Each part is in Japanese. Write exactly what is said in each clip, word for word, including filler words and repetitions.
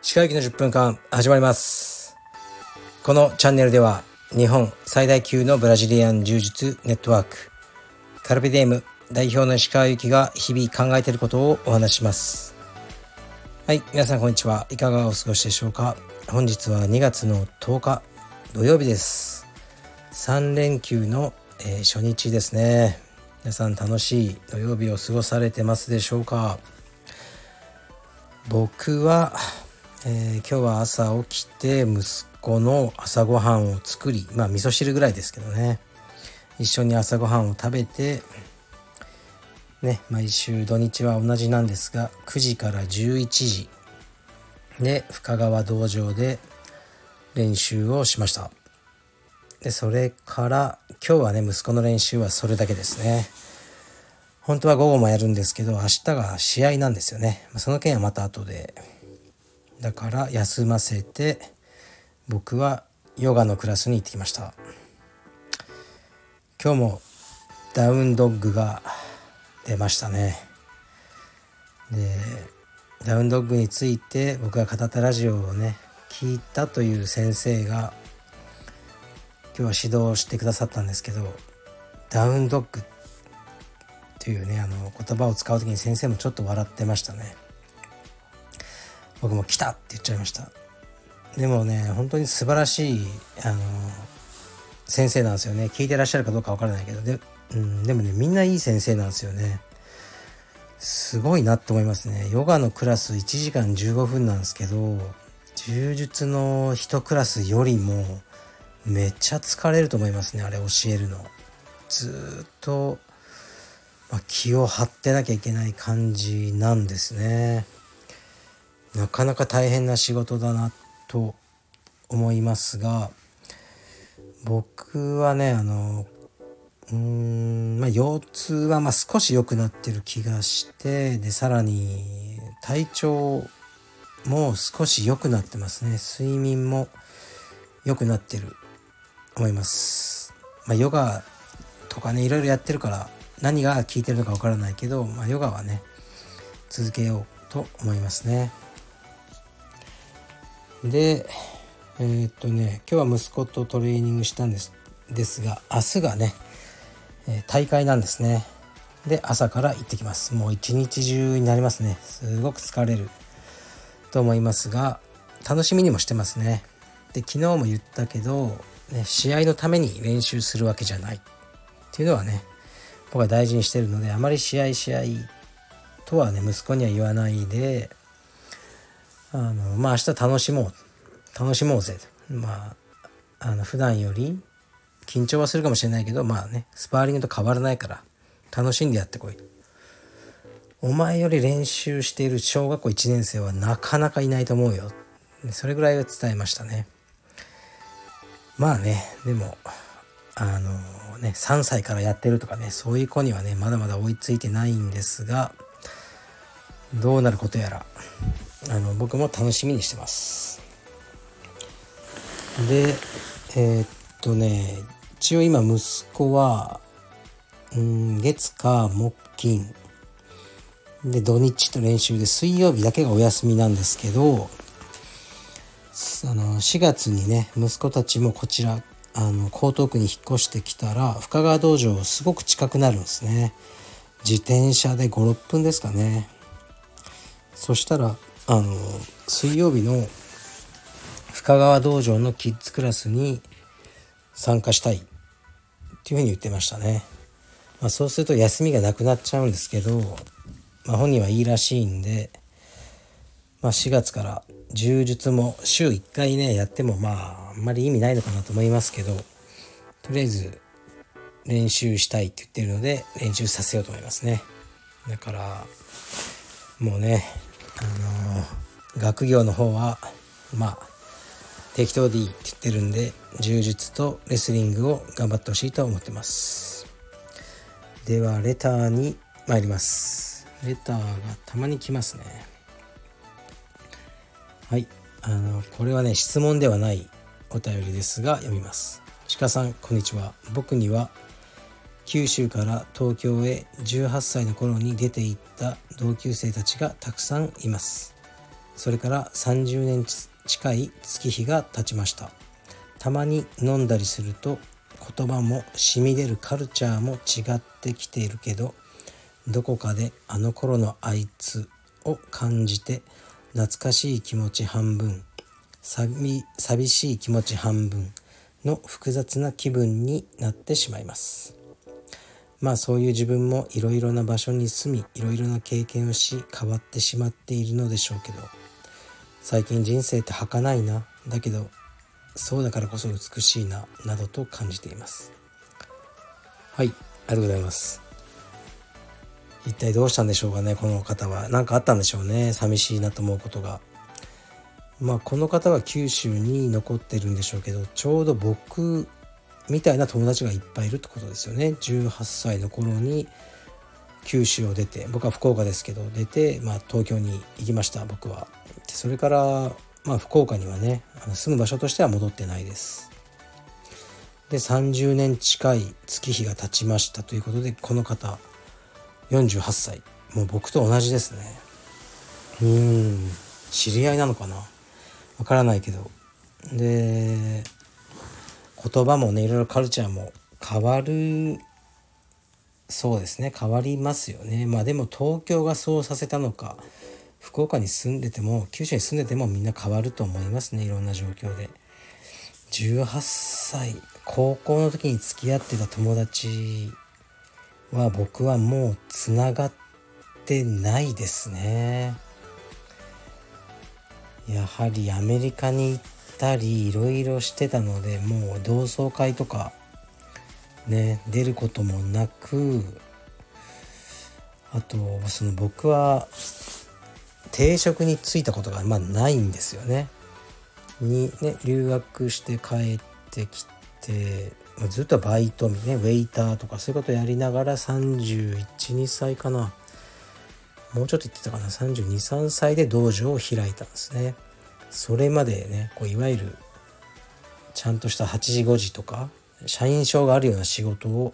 歯科医のじゅっぷんかん始まります。このチャンネルでは日本最大級のブラジリアン柔術ネットワークカルペディエム代表の石川由紀が日々考えていることをお話しします。はい、皆さんこんにちは。いかがお過ごしでしょうか。本日はにがつのとおか土曜日です。さんれんきゅうの、えー、初日ですね。皆さん楽しい土曜日を過ごされてますでしょうか。僕は、えー、今日は朝起きて息子の朝ごはんを作り、まあ味噌汁ぐらいですけどね、一緒に朝ごはんを食べてね、毎週土日は同じなんですが、くじからじゅういちじで深川道場で練習をしました。でそれから今日はね、息子の練習はそれだけですね。本当は午後もやるんですけど、明日が試合なんですよね。その件はまた後で、だから休ませて僕はヨガのクラスに行ってきました。今日もダウンドッグが出ましたね。でダウンドッグについて僕が語ったラジオをね聞いたという先生が今日は指導してくださったんですけど、ダウンドッグというねあの言葉を使うときに先生もちょっと笑ってましたね。僕も来たって言っちゃいました。でもね本当に素晴らしいあの先生なんですよね。聞いてらっしゃるかどうかわからないけど、でうん、でもねみんないい先生なんですよね。すごいなって思いますね。ヨガのクラスいちじかんじゅうごふんなんですけど、柔術のいちクラスよりもめっちゃ疲れると思いますね。あれ教えるのずっと、まあ、気を張ってなきゃいけない感じなんですね。なかなか大変な仕事だなと思いますが、僕はねあのうーんまあ、腰痛はまあ少し良くなってる気がして、でさらに体調も少し良くなってますね。睡眠も良くなってる思います。まあ、ヨガとかねいろいろやってるから何が効いてるのかわからないけど、まあ、ヨガはね続けようと思いますね。でえー、っとね今日は息子とトレーニングしたんですですが、明日がね大会なんですね。で朝から行ってきます。もう一日中になりますね。すごく疲れると思いますが楽しみにもしてますね。で昨日も言ったけど、ね、試合のために練習するわけじゃないっていうのはね僕は大事にしてるので、あまり試合試合とはね息子には言わないで、あのまあ明日楽しもう楽しもうぜと、まあ、あの普段より緊張はするかもしれないけど、まあねスパーリングと変わらないから楽しんでやってこい。お前より練習している小学校いちねんせいはなかなかいないと思うよ。それぐらいは伝えましたね。まあねでもあのねさんさいからやってるとかねそういう子にはねまだまだ追いついてないんですが、どうなることやらあの僕も楽しみにしてます。でえー、っとね一応今息子はうん月火木金で土日と練習で水曜日だけがお休みなんですけど、あのしがつにね息子たちもこちらあの江東区に引っ越してきたら深川道場すごく近くなるんですね。自転車でごろっぷんですかね。そしたらあの水曜日の深川道場のキッズクラスに参加したいっていうふうに言ってましたね。まあ、そうすると休みがなくなっちゃうんですけど、まあ、本人はいいらしいんで、まあ、しがつから柔術も週いっかいねやってもまああんまり意味ないのかなと思いますけど、とりあえず練習したいって言ってるので練習させようと思いますね。だからもうねあのー、学業の方はまあ適当でいいって言ってるんで、柔術とレスリングを頑張ってほしいと思ってます。ではレターに参ります。レターがたまに来ますね。はいあのこれはね質問ではないお便りですが読みます。鹿さんこんにちは。僕には九州から東京へじゅうはっさいの頃に出て行った同級生たちがたくさんいます。それからさんじゅうねん近い月日が経ちました。たまに飲んだりすると言葉も染み出るカルチャーも違ってきているけど、どこかであの頃のあいつを感じて懐かしい気持ち半分、寂、寂しい気持ち半分の複雑な気分になってしまいます。まあそういう自分もいろいろな場所に住み、いろいろな経験をし変わってしまっているのでしょうけど、最近人生って儚いな、だけどそうだからこそ美しいな、などと感じています。はい、ありがとうございます。一体どうしたんでしょうかね、この方は。何かあったんでしょうね、寂しいなと思うことが。まあこの方は九州に残ってるんでしょうけど、ちょうど僕みたいな友達がいっぱいいるってことですよね。じゅうはっさいの頃に九州を出て、僕は福岡ですけど出て、まあ、東京に行きました僕は。でそれから、まあ、福岡にはね、あの住む場所としては戻ってないです。でさんじゅうねん近い月日が経ちましたということで、この方よんじゅうはっさい、もう僕と同じですね。うーん、知り合いなのかな、わからないけど。で言葉もね、いろいろカルチャーも変わる、そうですね、変わりますよね。まあでも東京がそうさせたのか、福岡に住んでても九州に住んでてもみんな変わると思いますね、いろんな状況で。じゅうはっさい、高校の時に付き合ってた友達は僕はもうつながってないですね。やはりアメリカに行ったりいろいろしてたので、もう同窓会とかね出ることもなく、あとその僕は定職に就いたことがまあないんですよね。にね留学して帰ってきて、ずっとバイトね、ウェイターとかそういうことやりながらさんじゅういち、にさいかな、もうちょっと言ってたかな、さんじゅうに、さんさいで道場を開いたんですね。それまでね、こういわゆるちゃんとしたはちじごじとか社員証があるような仕事を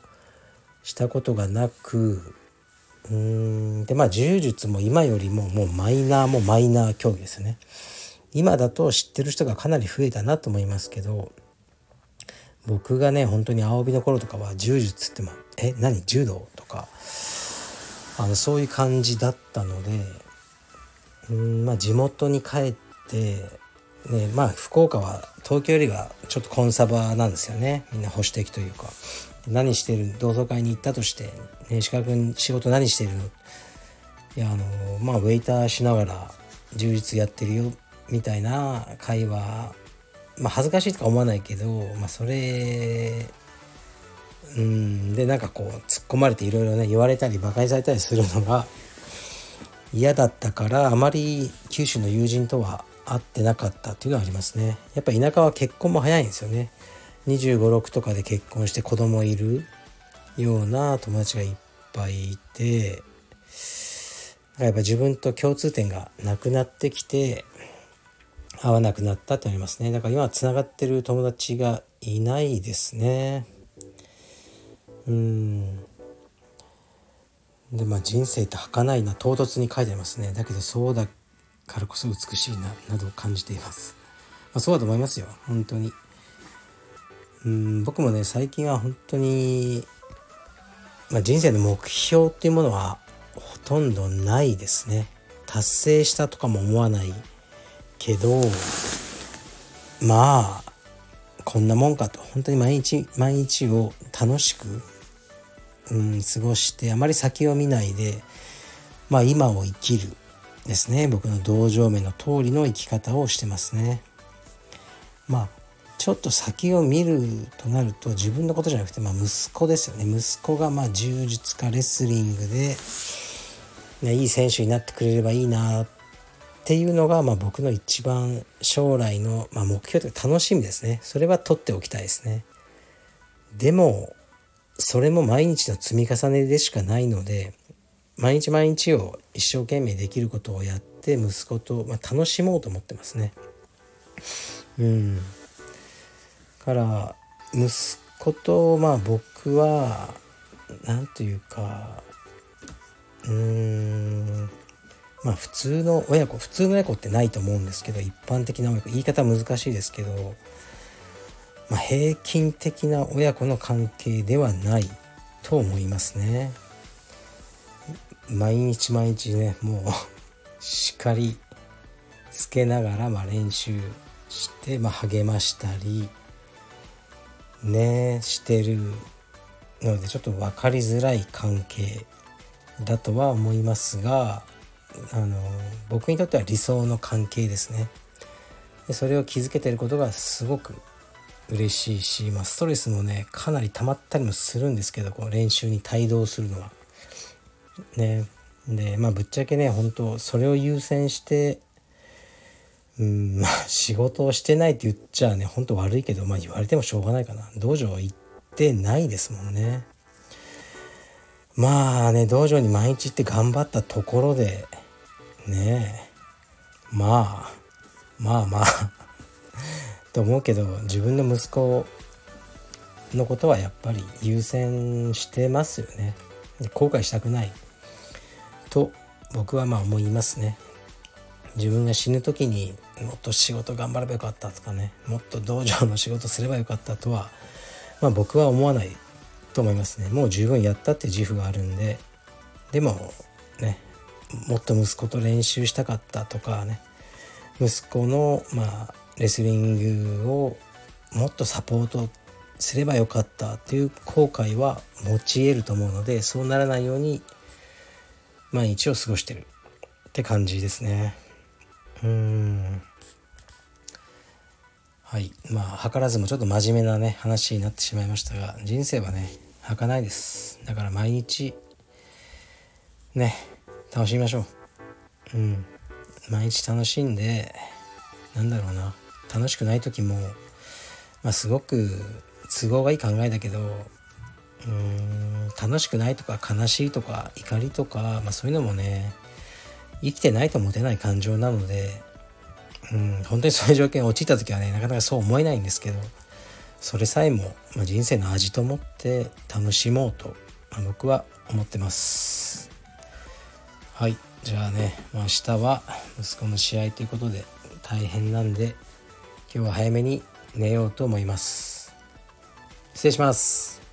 したことがなく、うーんでまあ柔術も今よりももうマイナーもマイナー競技ですね。今だと知ってる人がかなり増えたなと思いますけど、僕がね本当に青帯の頃とかは柔術ってもえ何柔道とかあのそういう感じだったので、うーん、まあ、地元に帰って、ねまあ、福岡は東京よりはちょっとコンサバなんですよね。みんな保守的というか、何してる、同窓会に行ったとして、ね、石川君仕事何してるの、いやあのまあウェイターしながら充実やってるよみたいな会話、まあ、恥ずかしいとか思わないけど、まあ、それうんでなんかこう突っ込まれていろいろね言われたり馬鹿にされたりするのが嫌だったから、あまり九州の友人とは会ってなかったっていうのはありますね。やっぱ田舎は結婚も早いんですよね。にじゅうご、ろくとかで結婚して子供いるような友達がいっぱいいて、やっぱ自分と共通点がなくなってきて会わなくなったってありますね。だから今つながってる友達がいないですね。うんでまあ人生って儚いな、唐突に書いてありますね。だけどそうだからこそ美しいな、などを感じています、まあ、そうだと思いますよ本当に。うん僕もね最近は本当に、まあ、人生の目標っていうものはほとんどないですね。達成したとかも思わないけど、まあこんなもんかと、本当に毎日毎日を楽しく、うん、過ごして、あまり先を見ないで、まあ、今を生きるですね。僕の道場名の通りの生き方をしてますね。まあちょっと先を見るとなると自分のことじゃなくて、まあ、息子ですよね。息子がまあ柔術かレスリングで、ね、いい選手になってくれればいいなってっていうのが、まあ、僕の一番将来の、まあ、目標というか楽しみですね。それは取っておきたいですね。でもそれも毎日の積み重ねでしかないので、毎日毎日を一生懸命できることをやって息子と、まあ、楽しもうと思ってますね。うんから息子と、まあ、僕はなんというかうーんまあ普通の親子普通の親子ってないと思うんですけど、一般的な親子言い方難しいですけど、まあ、平均的な親子の関係ではないと思いますね。毎日毎日ねもう叱りつけながらまあ練習してまあ励ましたりねしてるので、ちょっと分かりづらい関係だとは思いますが、あの僕にとっては理想の関係ですね。でそれを築けてることがすごく嬉しいし、まあ、ストレスもねかなり溜まったりもするんですけど、この練習に帯同するのはね。でまあぶっちゃけね本当それを優先してうんまあ仕事をしてないって言っちゃね本当悪いけど、まあ言われてもしょうがないかな。道場行ってないですもんね。まあね道場に毎日行って頑張ったところでねえまあまあまあと思うけど、自分の息子のことはやっぱり優先してますよね。後悔したくないと僕はまあ思いますね。自分が死ぬ時にもっと仕事頑張ればよかったとかね、もっと道場の仕事すればよかったとは、まあ、僕は思わないと思いますね。もう十分やったって自負があるんで。でもねもっと息子と練習したかったとかね、息子のまあレスリングをもっとサポートすればよかったっていう後悔は持ち得ると思うので、そうならないように毎日を過ごしてるって感じですね。うーんはいまあ図らずもちょっと真面目なね話になってしまいましたが、人生はね儚いです。だから毎日ね楽しみましょう。うん毎日楽しんで、なんだろうな楽しくない時も、まあ、すごく都合がいい考えだけど、うーん楽しくないとか悲しいとか怒りとか、まあ、そういうのもね生きてないと持てない感情なので、うん本当にそういう条件に陥った時はねなかなかそう思えないんですけど、それさえも、まあ、人生の味と思って楽しもうと、まあ、僕は思ってます。はいじゃあね、まあ、明日は息子の試合ということで大変なんで今日は早めに寝ようと思います。失礼します。